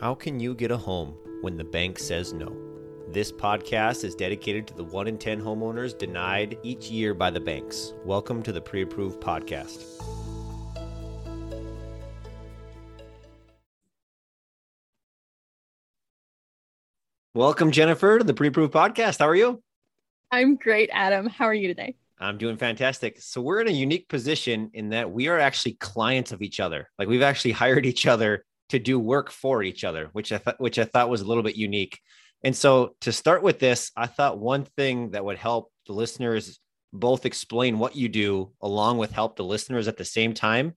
How can you get a home when the bank says no? This podcast is dedicated to the 1 in 10 homeowners denied each year by the banks. Welcome to the Pre-Approved Podcast. Welcome, Jennifer, to the Pre-Approved Podcast. How are you? I'm great, Adam. How are you today? I'm doing fantastic. So we're in a unique position in that we are actually clients of each other. Like, we've actually hired each other to do work for each other, which I thought was a little bit unique. And so to start with this, I thought one thing that would help the listeners both explain what you do along with help the listeners at the same time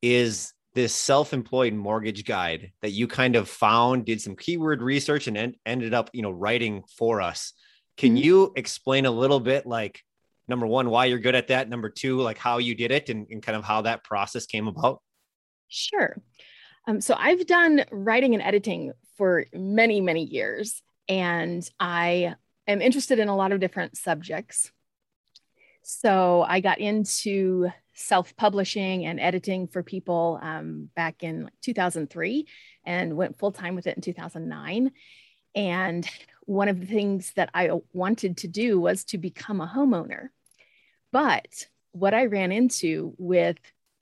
is this self-employed mortgage guide that you kind of found, did some keyword research, and ended up, writing for us. Can you explain a little bit, like, number one, why you're good at that? Number two, like, how you did it and kind of how that process came about? Sure. So I've done writing and editing for many, many years, and I am interested in a lot of different subjects. So I got into self-publishing and editing for people back in 2003 and went full-time with it in 2009. And one of the things that I wanted to do was to become a homeowner. But what I ran into with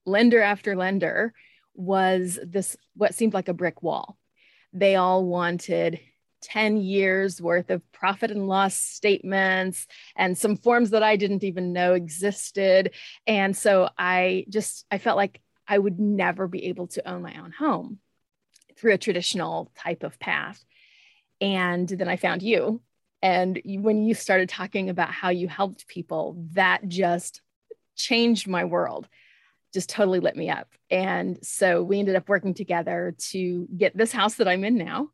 lender after lender was this, what seemed like a brick wall. They all wanted 10 years worth of profit and loss statements and some forms that I didn't even know existed. And so I felt like I would never be able to own my own home through a traditional type of path. And then I found you. And when you started talking about how you helped people, that just changed my world, just totally lit me up. And so we ended up working together to get this house that I'm in now,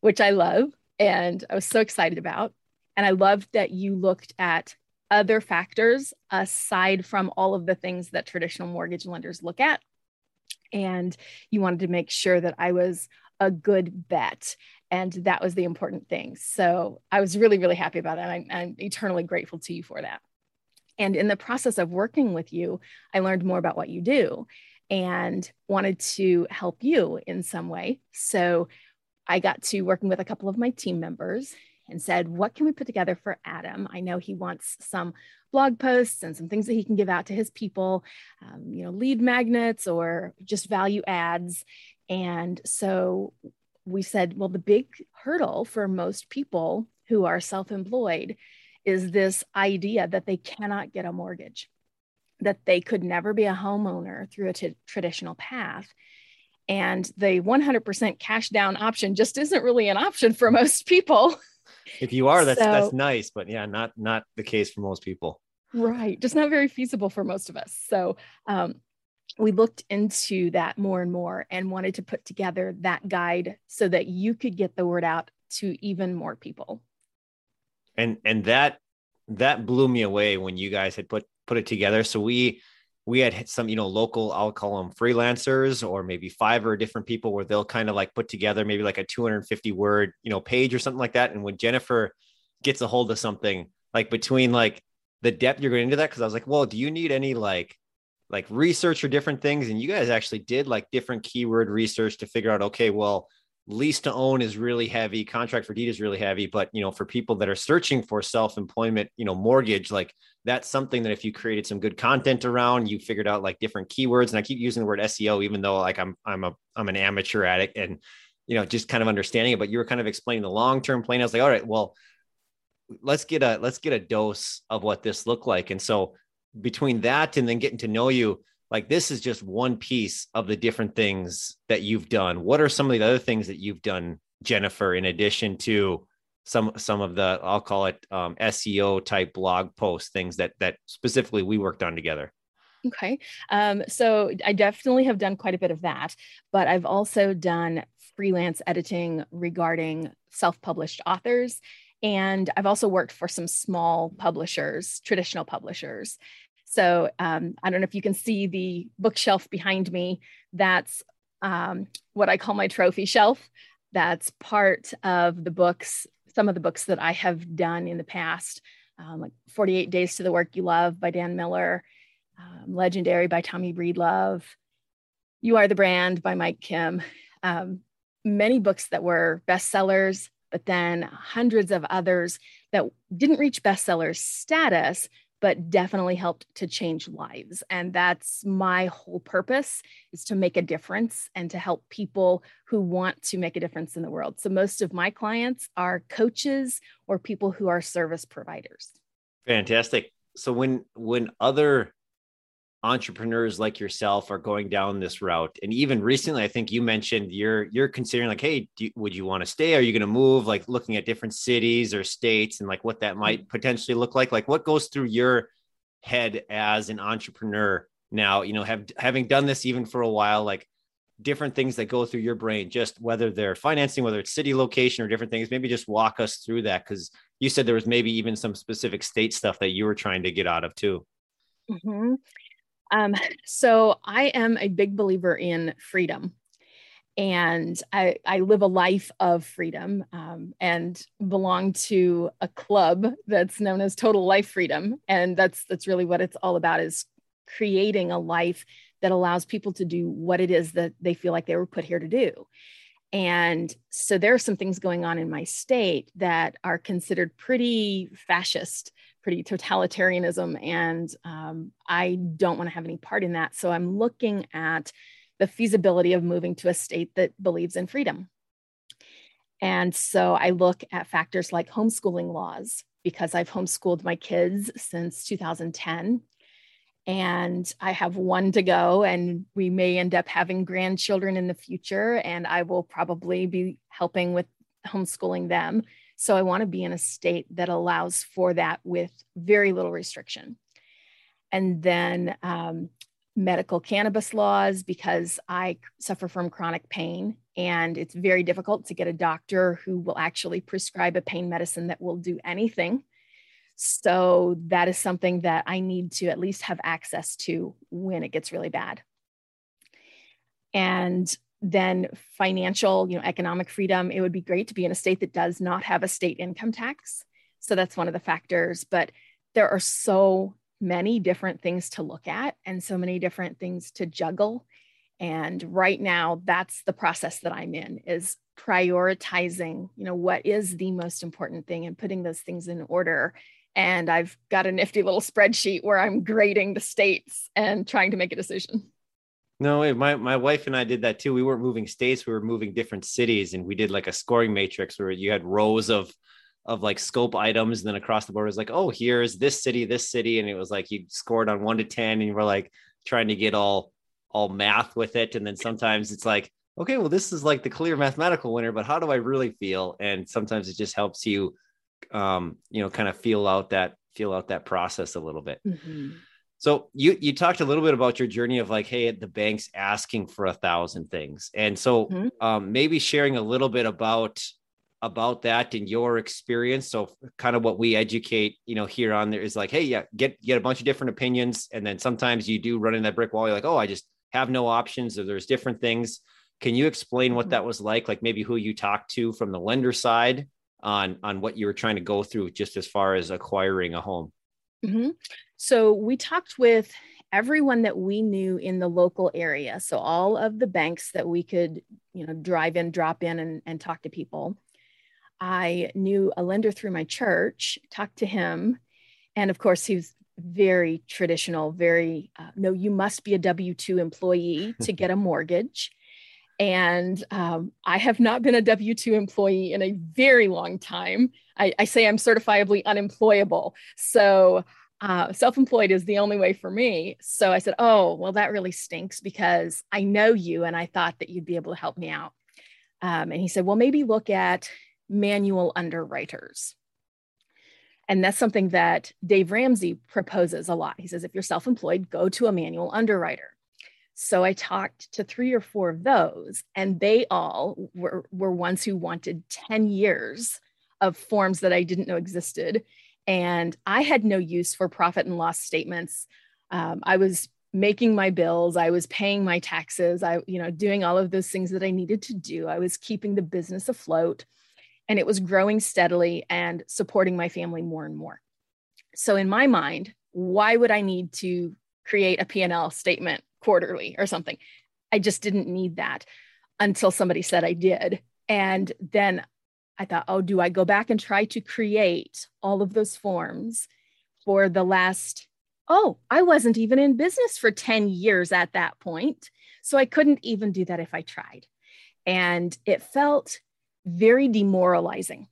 which I love and I was so excited about. And I loved that you looked at other factors aside from all of the things that traditional mortgage lenders look at. And you wanted to make sure that I was a good bet. And that was the important thing. So I was really, really happy about it. And I'm eternally grateful to you for that. And in the process of working with you, I learned more about what you do and wanted to help you in some way. So I got to working with a couple of my team members and said, what can we put together for Adam? I know he wants some blog posts and some things that he can give out to his people, lead magnets or just value adds. And so we said, well, the big hurdle for most people who are self-employed is this idea that they cannot get a mortgage, that they could never be a homeowner through a traditional path. And the 100% cash down option just isn't really an option for most people. If you are, that's nice, but yeah, not the case for most people. Right. Just not very feasible for most of us. So we looked into that more and more and wanted to put together that guide so that you could get the word out to even more people. And that blew me away when you guys had put it together. So we had some, local, I'll call them freelancers, or maybe 5 or different people where they'll kind of like put together maybe like a 250 word, page or something like that. And when Jennifer gets a hold of something, like between like the depth you're going into that, because I was like, well, do you need any like research or different things? And you guys actually did like different keyword research to figure out, okay, well, lease to own is really heavy. Contract for deed is really heavy. But, for people that are searching for self-employment, mortgage, like that's something that if you created some good content around, you figured out like different keywords. And I keep using the word SEO, even though like I'm an amateur at it and, just kind of understanding it, but you were kind of explaining the long-term plan. I was like, all right, well, let's get a dose of what this looked like. And so between that and then getting to know you, like this is just one piece of the different things that you've done. What are some of the other things that you've done, Jennifer, in addition to some of the, I'll call it SEO type blog post things that specifically we worked on together? Okay. So I definitely have done quite a bit of that, but I've also done freelance editing regarding self-published authors. And I've also worked for some small publishers, traditional publishers. So I don't know if you can see the bookshelf behind me. That's what I call my trophy shelf. That's part of the books, some of the books that I have done in the past, like 48 Days to the Work You Love by Dan Miller, Legendary by Tommy Breedlove, You Are the Brand by Mike Kim. many books that were bestsellers, but then hundreds of others that didn't reach bestseller status, but definitely helped to change lives. And that's my whole purpose, is to make a difference and to help people who want to make a difference in the world. So most of my clients are coaches or people who are service providers. Fantastic. So when other entrepreneurs like yourself are going down this route, and even recently, I think you mentioned you're considering like, hey, would you want to stay? Are you going to move? Like looking at different cities or states and like what that might potentially look like. Like what goes through your head as an entrepreneur now, you know, having done this even for a while, like different things that go through your brain, just whether they're financing, whether it's city location or different things, maybe just walk us through that. 'Cause you said there was maybe even some specific state stuff that you were trying to get out of too. Mm-hmm. So I am a big believer in freedom, and I live a life of freedom, and belong to a club that's known as Total Life Freedom. And that's really what it's all about, is creating a life that allows people to do what it is that they feel like they were put here to do. And so there are some things going on in my state that are considered pretty fascist, pretty totalitarianism. And I don't want to have any part in that. So I'm looking at the feasibility of moving to a state that believes in freedom. And so I look at factors like homeschooling laws, because I've homeschooled my kids since 2010. And I have one to go, and we may end up having grandchildren in the future, and I will probably be helping with homeschooling them. So I want to be in a state that allows for that with very little restriction. And then medical cannabis laws, because I suffer from chronic pain, and it's very difficult to get a doctor who will actually prescribe a pain medicine that will do anything. So that is something that I need to at least have access to when it gets really bad. And then financial, economic freedom. It would be great to be in a state that does not have a state income tax. So that's one of the factors, but there are so many different things to look at and so many different things to juggle. And right now, that's the process that I'm in, is prioritizing, what is the most important thing and putting those things in order. And I've got a nifty little spreadsheet where I'm grading the states and trying to make a decision. No, my wife and I did that too. We weren't moving states, we were moving different cities, and we did like a scoring matrix where you had rows of like scope items. And then across the board it was like, oh, here's this city. And it was like, you scored on 1 to 10, and you were like trying to get all math with it. And then sometimes it's like, okay, well, this is like the clear mathematical winner, but how do I really feel? And sometimes it just helps you, kind of feel out that process a little bit. Mm-hmm. So you talked a little bit about your journey of like, hey, the bank's asking for 1,000 things. And so mm-hmm. Maybe sharing a little bit about that and your experience. So kind of what we educate, here on there is like, hey, yeah, get a bunch of different opinions. And then sometimes you do run in that brick wall. You're like, oh, I just have no options, or there's different things. Can you explain what that was like? Like maybe who you talked to from the lender side on what you were trying to go through just as far as acquiring a home? Mm-hmm. So we talked with everyone that we knew in the local area. So all of the banks that we could, drive in, drop in and talk to people. I knew a lender through my church, talked to him. And of course, he was very traditional, very, no, you must be a W-2 employee to get a mortgage. And I have not been a W-2 employee in a very long time. I say I'm certifiably unemployable. So self-employed is the only way for me. So I said, oh, well, that really stinks, because I know you and I thought that you'd be able to help me out. And he said, well, maybe look at manual underwriters. And that's something that Dave Ramsey proposes a lot. He says, if you're self-employed, go to a manual underwriter. So I talked to 3 or 4 of those, and they all were ones who wanted 10 years of forms that I didn't know existed. And I had no use for profit and loss statements. I was making my bills. I was paying my taxes. I doing all of those things that I needed to do. I was keeping the business afloat, and it was growing steadily and supporting my family more and more. So in my mind, why would I need to create a P&L statement quarterly or something? I just didn't need that. until somebody said I did. And then I thought, oh, do I go back and try to create all of those forms for the last, oh, I wasn't even in business for 10 years at that point. So I couldn't even do that if I tried. And it felt very demoralizing.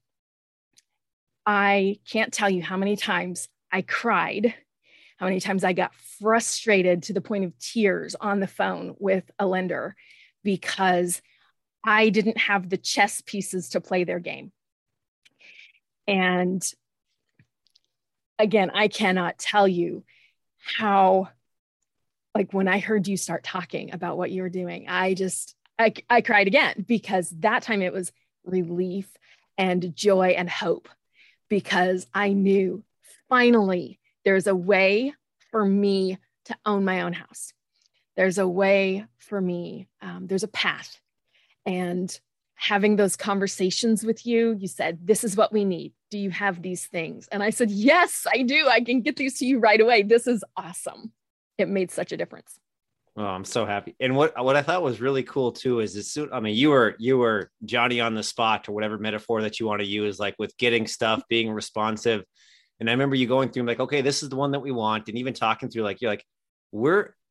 I can't tell you how many times I cried, how many times I got frustrated to the point of tears on the phone with a lender because I didn't have the chess pieces to play their game. And again, I cannot tell you how, like when I heard you start talking about what you were doing, I cried again, because that time it was relief and joy and hope, because I knew finally there's a way for me to own my own house. There's a way for me, there's a path. And having those conversations with you, you said, this is what we need. Do you have these things? And I said, yes, I do. I can get these to you right away. This is awesome. It made such a difference. Oh, I'm so happy. And what I thought was really cool too, is as soon, I mean, you were Johnny on the spot, or whatever metaphor that you want to use, like with getting stuff, being responsive. And I remember you going through like, okay, this is the one that we want. And even talking through, like, you're like,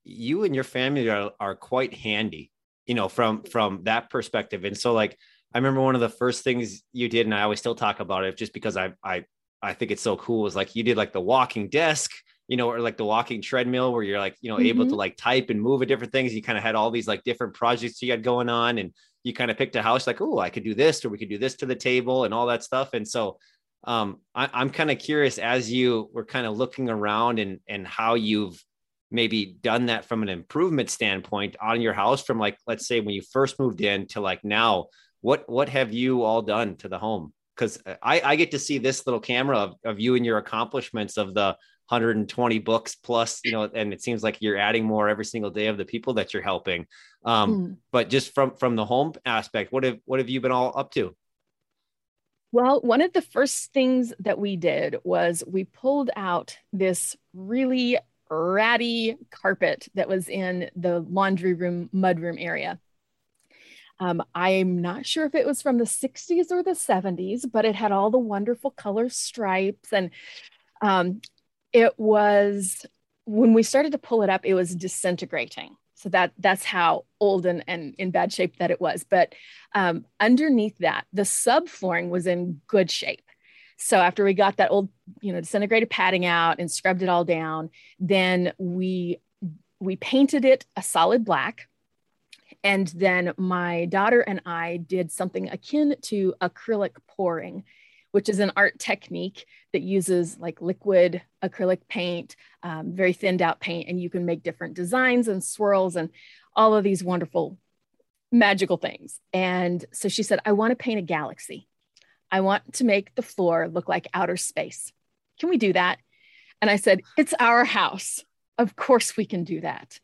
you and your family are quite handy, you know, from that perspective. And so like, I remember one of the first things you did, and I always still talk about it just because I think it's so cool, is like you did like the walking desk, you know, or like the walking treadmill where you're like, you know, mm-hmm. able to like type and move at different things. You kind of had all these like different projects you had going on, and you kind of picked a house like, oh, I could do this, or we could do this to the table and all that stuff. And so I'm kind of curious, as you were kind of looking around and how you've maybe done that from an improvement standpoint on your house, from like, let's say when you first moved in to like now, what have you all done to the home? Because I get to see this little camera of you and your accomplishments of the 120 books plus, you know, and it seems like you're adding more every single day of the people that you're helping. But just from the home aspect, what have you been all up to? Well, one of the first things that we did was we pulled out this really ratty carpet that was in the laundry room, mudroom area. I'm not sure if it was from the 60s or the 70s, but it had all the wonderful color stripes. And it was, when we started to pull it up, it was disintegrating. So that's how old and in bad shape that it was. But underneath that, the subflooring was in good shape. So after we got that old, you know, disintegrated padding out and scrubbed it all down, then we painted it a solid black. And then my daughter and I did something akin to acrylic pouring, which is an art technique that uses like liquid acrylic paint, very thinned out paint, and you can make different designs and swirls and all of these wonderful magical things. And so she said, I want to paint a galaxy. I want to make the floor look like outer space. Can we do that? And I said, it's our house. Of course we can do that.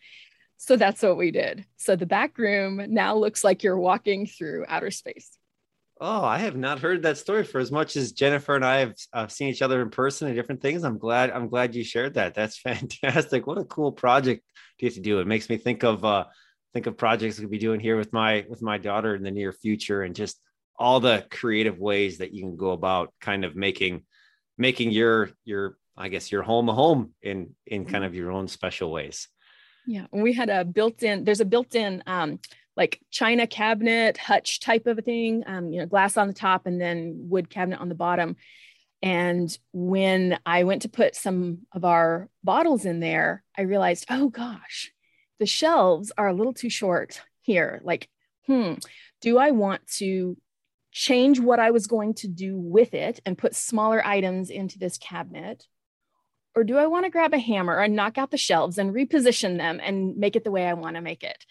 So that's what we did. So the back room now looks like you're walking through outer space. Oh, I have not heard that story. For as much as Jennifer and I have seen each other in person and different things, I'm glad you shared that. That's fantastic. What a cool project to get to do. It makes me think of projects we'll be doing here with my daughter in the near future, and just all the creative ways that you can go about kind of making your, I guess, your home a home in kind of your own special ways. Yeah. And we had there's a built-in, like China cabinet, hutch type of a thing, you know, glass on the top and then wood cabinet on the bottom. And when I went to put some of our bottles in there, I realized, oh gosh, the shelves are a little too short here. Like, do I want to change what I was going to do with it and put smaller items into this cabinet? Or do I want to grab a hammer and knock out the shelves and reposition them and make it the way I want to make it?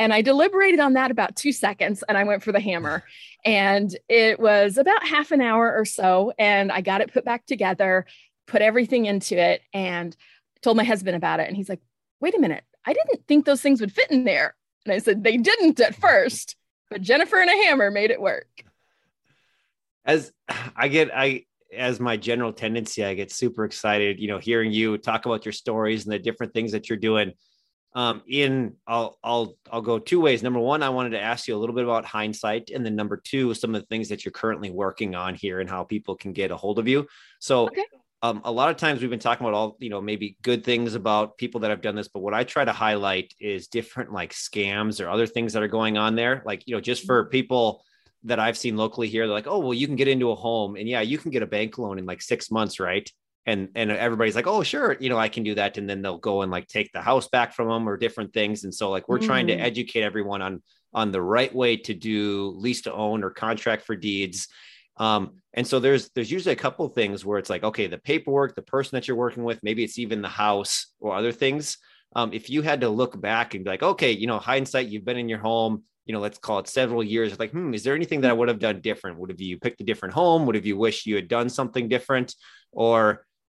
And I deliberated on that about 2 seconds, and I went for the hammer. And it was about half an hour or so, and I got it put back together, put everything into it, and told my husband about it. And he's like, wait a minute, I didn't think those things would fit in there. And I said, they didn't at first, but Jennifer and a hammer made it work. As my general tendency, I get super excited, you know, hearing you talk about your stories and the different things that you're doing. I'll go two ways. Number one, I wanted to ask you a little bit about hindsight, and then number two, some of the things that you're currently working on here and how people can get a hold of you. So, okay. A lot of times we've been talking about all, maybe good things about people that have done this, but what I try to highlight is different like scams or other things that are going on there. Like, just for people that I've seen locally here, they're like, oh, well, you can get into a home and yeah, you can get a bank loan in like 6 months. Right. And everybody's like, oh, sure. I can do that. And then they'll go and like take the house back from them or different things. And so like, we're trying to educate everyone on the right way to do lease to own or contract for deeds. And so there's usually a couple of things where it's like, okay, the paperwork, the person that you're working with, maybe it's even the house or other things. If you had to look back and be like, okay, hindsight, you've been in your home, let's call it several years. It's like, is there anything that I would have done different? Would have you picked a different home? Would have you wished you had done something different?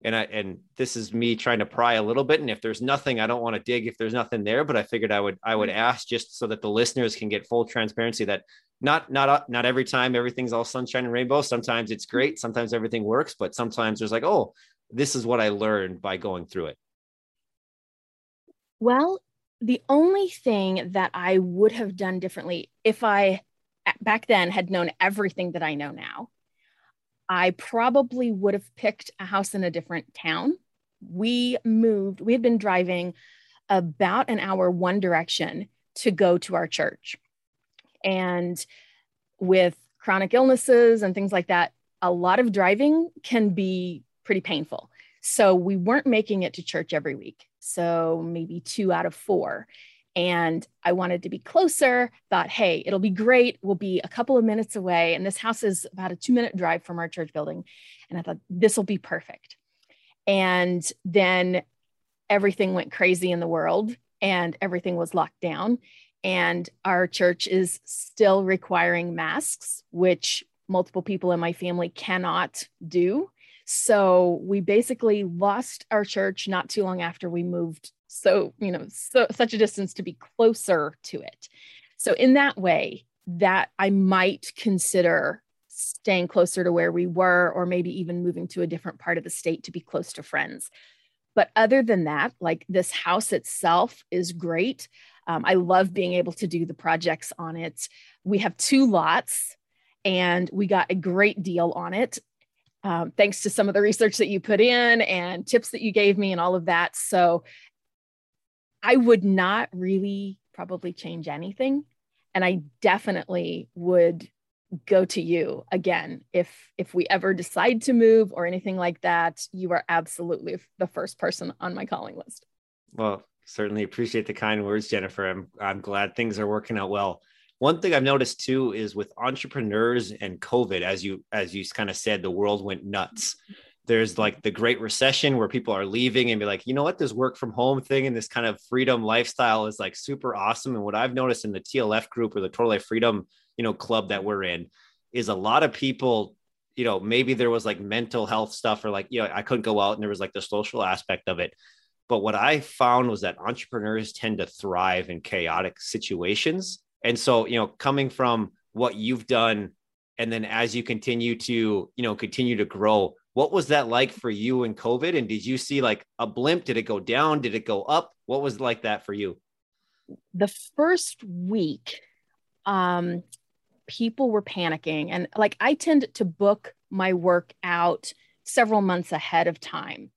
And this is me trying to pry a little bit. And if there's nothing, I don't want to dig if there's nothing there, but I figured I would ask just so that the listeners can get full transparency that not every time everything's all sunshine and rainbow. Sometimes it's great. Sometimes everything works, but sometimes there's like, oh, this is what I learned by going through it. Well, the only thing that I would have done differently if I back then had known everything that I know now, I probably would have picked a house in a different town. We had been driving about an hour one direction to go to our church. And with chronic illnesses and things like that, a lot of driving can be pretty painful. So we weren't making it to church every week. So maybe 2 out of 4. And I wanted to be closer, thought, hey, it'll be great. We'll be a couple of minutes away. And this house is about a 2-minute drive from our church building. And I thought, this will be perfect. And then everything went crazy in the world and everything was locked down. And our church is still requiring masks, which multiple people in my family cannot do. So we basically lost our church not too long after we moved such a distance to be closer to it. So in that way, that I might consider staying closer to where we were, or maybe even moving to a different part of the state to be close to friends. But other than that, like this house itself is great. I love being able to do the projects on it. We have 2 lots and we got a great deal on it. Thanks to some of the research that you put in and tips that you gave me and all of that. So I would not really probably change anything. And I definitely would go to you again. If we ever decide to move or anything like that, you are absolutely the first person on my calling list. Well, certainly appreciate the kind words, Jennifer. I'm glad things are working out well. One thing I've noticed too, is with entrepreneurs and COVID, as you kind of said, the world went nuts. There's like the Great Recession where people are leaving and be like, you know what, this work from home thing and this kind of freedom lifestyle is like super awesome. And what I've noticed in the TLF group or the Total Life Freedom, club that we're in is a lot of people, maybe there was like mental health stuff or like, I couldn't go out and there was like the social aspect of it. But what I found was that entrepreneurs tend to thrive in chaotic situations. And so, coming from what you've done, and then as you continue to grow, what was that like for you in COVID? And did you see like a blimp? Did it go down? Did it go up? What was it like that for you? The first week, people were panicking. And like, I tend to book my work out several months ahead of time.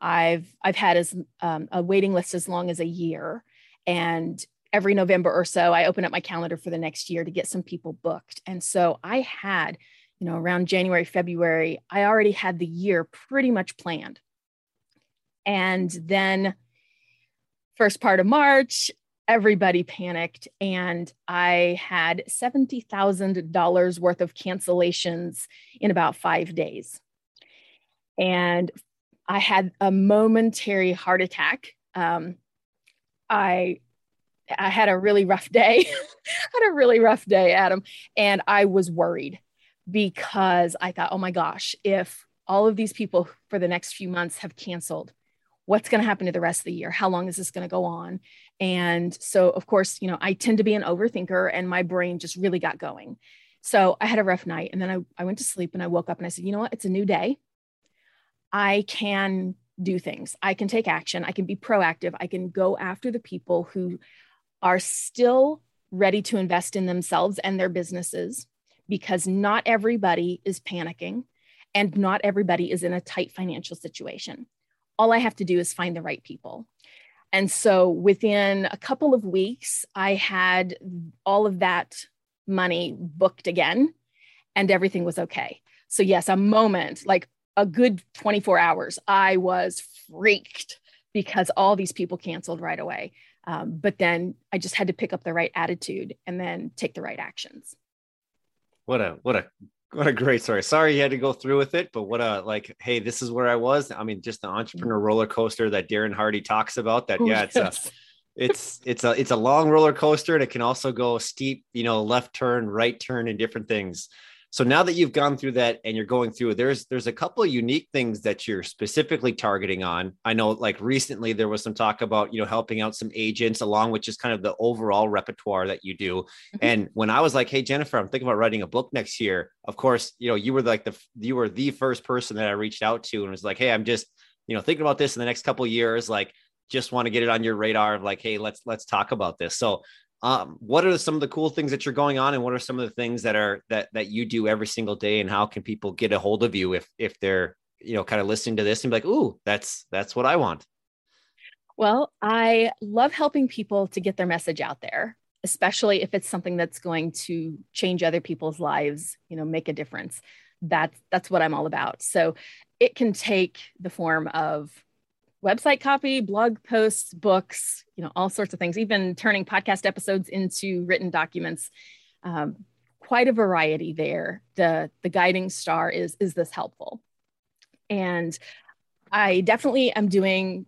I've had a waiting list as long as a year. And every November or so, I open up my calendar for the next year to get some people booked. And so I had around January, February, I already had the year pretty much planned. And then first part of March, everybody panicked. And I had $70,000 worth of cancellations in about 5 days. And I had a momentary heart attack. I had a really rough day, Adam. And I was worried, because I thought, oh my gosh, if all of these people for the next few months have canceled, what's going to happen to the rest of the year? How long is this going to go on? And so, of course, I tend to be an overthinker and my brain just really got going. So I had a rough night and then I went to sleep and I woke up and I said, you know what? It's a new day. I can do things. I can take action. I can be proactive. I can go after the people who are still ready to invest in themselves and their businesses, because not everybody is panicking and not everybody is in a tight financial situation. All I have to do is find the right people. And so within a couple of weeks, I had all of that money booked again and everything was okay. So yes, a moment, like a good 24 hours, I was freaked because all these people canceled right away. But then I just had to pick up the right attitude and then take the right actions. What a great story. Sorry you had to go through with it, but what a, like, hey, this is where I was. I mean, just the entrepreneur roller coaster that Darren Hardy talks about that. Yeah, it's a long roller coaster, and it can also go steep, you know, left turn, right turn, and different things. So now that you've gone through that and you're going through, there's a couple of unique things that you're specifically targeting on. I know, like, recently there was some talk about, you know, helping out some agents along with just kind of the overall repertoire that you do. Mm-hmm. And when I was like, hey, Jennifer, I'm thinking about writing a book next year. Of course, you know, you were the first person that I reached out to and was like, hey, I'm just, you know, thinking about this in the next couple of years, like, just want to get it on your radar of like, hey, let's talk about this. So what are some of the cool things that you're going on, and what are some of the things that you do every single day, and how can people get a hold of you if they're, you know, kind of listening to this and be like, ooh, that's what I want? Well, I love helping people to get their message out there, especially if it's something that's going to change other people's lives, you know, make a difference. That's what I'm all about. So it can take the form of website copy, blog posts, books, you know, all sorts of things, even turning podcast episodes into written documents. Quite a variety there. The guiding star is this helpful? And I definitely am doing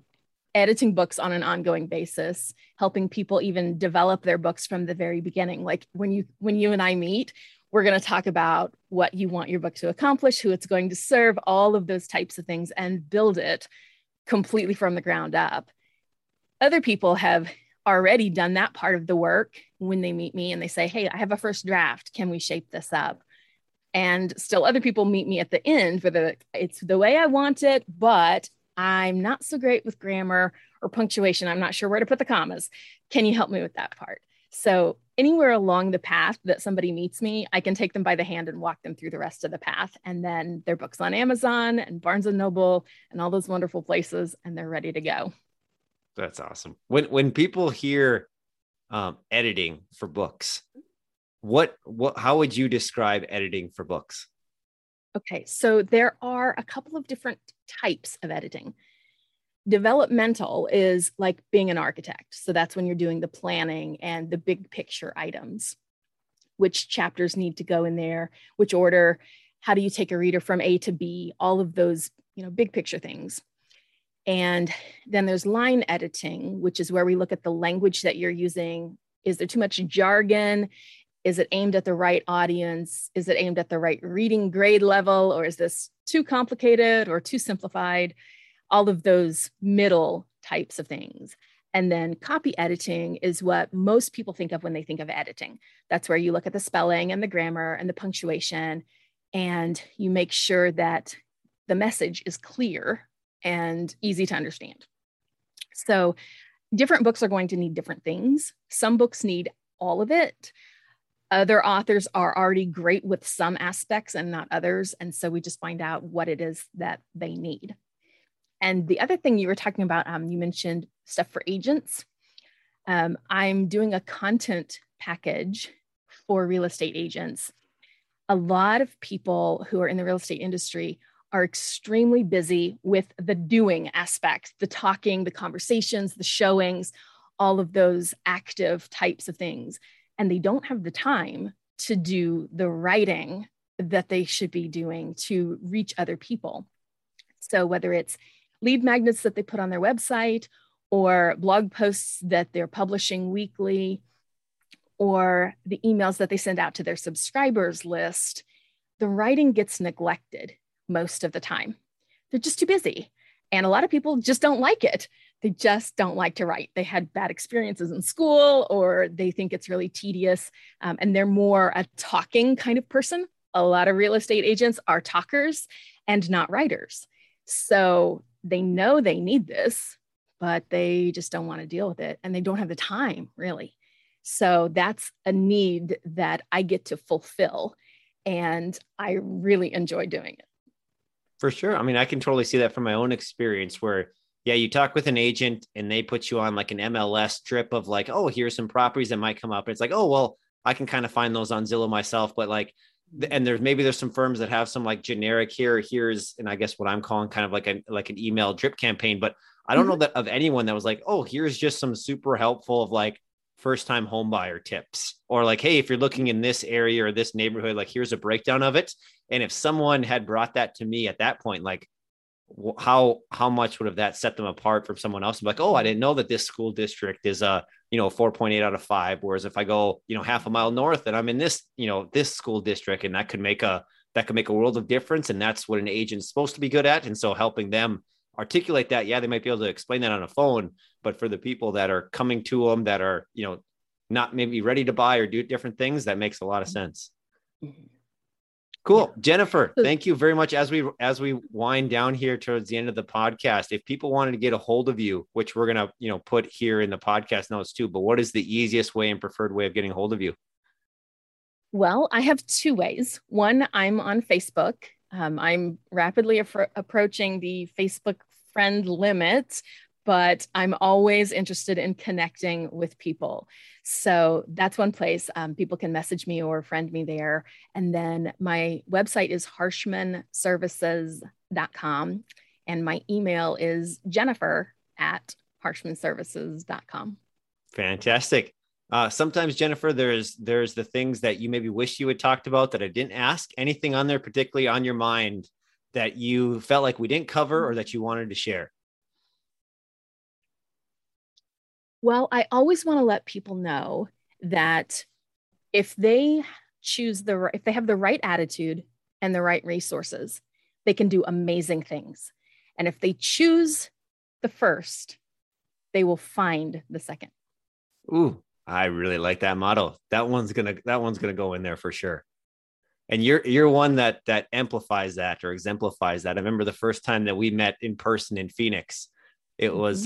editing books on an ongoing basis, helping people even develop their books from the very beginning. Like when you and I meet, we're going to talk about what you want your book to accomplish, who it's going to serve, all of those types of things, and build it completely from the ground up. Other people have already done that part of the work when they meet me and they say, hey, I have a first draft. Can we shape this up? And still other people meet me at the end it's the way I want it, but I'm not so great with grammar or punctuation. I'm not sure where to put the commas. Can you help me with that part? So anywhere along the path that somebody meets me, I can take them by the hand and walk them through the rest of the path. And then their book's on Amazon and Barnes & Noble and all those wonderful places, and they're ready to go. That's awesome. When people hear editing for books, how would you describe editing for books? Okay, so there are a couple of different types of editing. Developmental is like being an architect. So that's when you're doing the planning and the big picture items, which chapters need to go in there, which order, how do you take a reader from A to B, all of those, you know, big picture things. And then there's line editing, which is where we look at the language that you're using. Is there too much jargon? Is it aimed at the right audience? Is it aimed at the right reading grade level? Or is this too complicated or too simplified? All of those middle types of things. And then copy editing is what most people think of when they think of editing. That's where you look at the spelling and the grammar and the punctuation, and you make sure that the message is clear and easy to understand. So different books are going to need different things. Some books need all of it. Other authors are already great with some aspects and not others. And so we just find out what it is that they need. And the other thing you were talking about, you mentioned stuff for agents. I'm doing a content package for real estate agents. A lot of people who are in the real estate industry are extremely busy with the doing aspect, the talking, the conversations, the showings, all of those active types of things. And they don't have the time to do the writing that they should be doing to reach other people. So whether it's lead magnets that they put on their website, or blog posts that they're publishing weekly, or the emails that they send out to their subscribers list, the writing gets neglected most of the time. They're just too busy. And a lot of people just don't like it. They just don't like to write. They had bad experiences in school, or they think it's really tedious, and they're more a talking kind of person. A lot of real estate agents are talkers and not writers. So they know they need this, but they just don't want to deal with it and they don't have the time really. So that's a need that I get to fulfill. And I really enjoy doing it. For sure. I mean, I can totally see that from my own experience where, yeah, you talk with an agent and they put you on like an MLS trip of like, oh, here's some properties that might come up. It's like, oh, well, I can kind of find those on Zillow myself. But like, and there's some firms that have some like generic here's, and I guess what I'm calling kind of like an email drip campaign. But I don't know that of anyone that was like, oh, here's just some super helpful of like, first-time homebuyer tips, or like, hey, if you're looking in this area or this neighborhood, like here's a breakdown of it. And if someone had brought that to me at that point, like how much would have that set them apart from someone else? I'm like, oh, I didn't know that this school district is a 4.8 out of 5. Whereas if I go half a mile north and I'm in this this school district, and that could make a world of difference. And that's what an agent's supposed to be good at. And so helping them articulate that. Yeah, they might be able to explain that on a phone, but for the people that are coming to them that are, not maybe ready to buy or do different things, that makes a lot of sense. Cool. Yeah. Jennifer, thank you very much. As we wind down here towards the end of the podcast, if people wanted to get a hold of you, which we're going to, put here in the podcast notes too, but what is the easiest way and preferred way of getting a hold of you? Well, I have two ways. One, I'm on Facebook. I'm rapidly approaching the Facebook friend limit, but I'm always interested in connecting with people. So that's one place people can message me or friend me there. And then my website is harshmanservices.com. And my email is Jennifer@harshmanservices.com. Fantastic. Sometimes, Jennifer, there's the things that you maybe wish you had talked about that I didn't ask. Anything on there, particularly on your mind, that you felt like we didn't cover or that you wanted to share? Well, I always want to let people know that if they if they have the right attitude and the right resources, they can do amazing things. And if they choose the first, they will find the second. Ooh. I really like that motto. That one's gonna go in there for sure. And you're one that amplifies that or exemplifies that. I remember the first time that we met in person in Phoenix, it was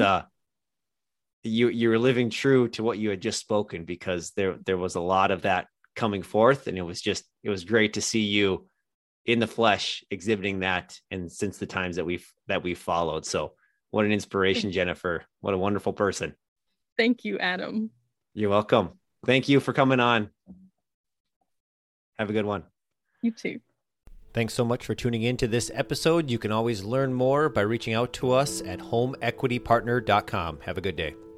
you were living true to what you had just spoken, because there was a lot of that coming forth, and it was great to see you in the flesh exhibiting that. And since the times that we've followed, so what an inspiration, Jennifer! What a wonderful person. Thank you, Adam. You're welcome. Thank you for coming on. Have a good one. You too. Thanks so much for tuning in to this episode. You can always learn more by reaching out to us at homeequitypartner.com. Have a good day.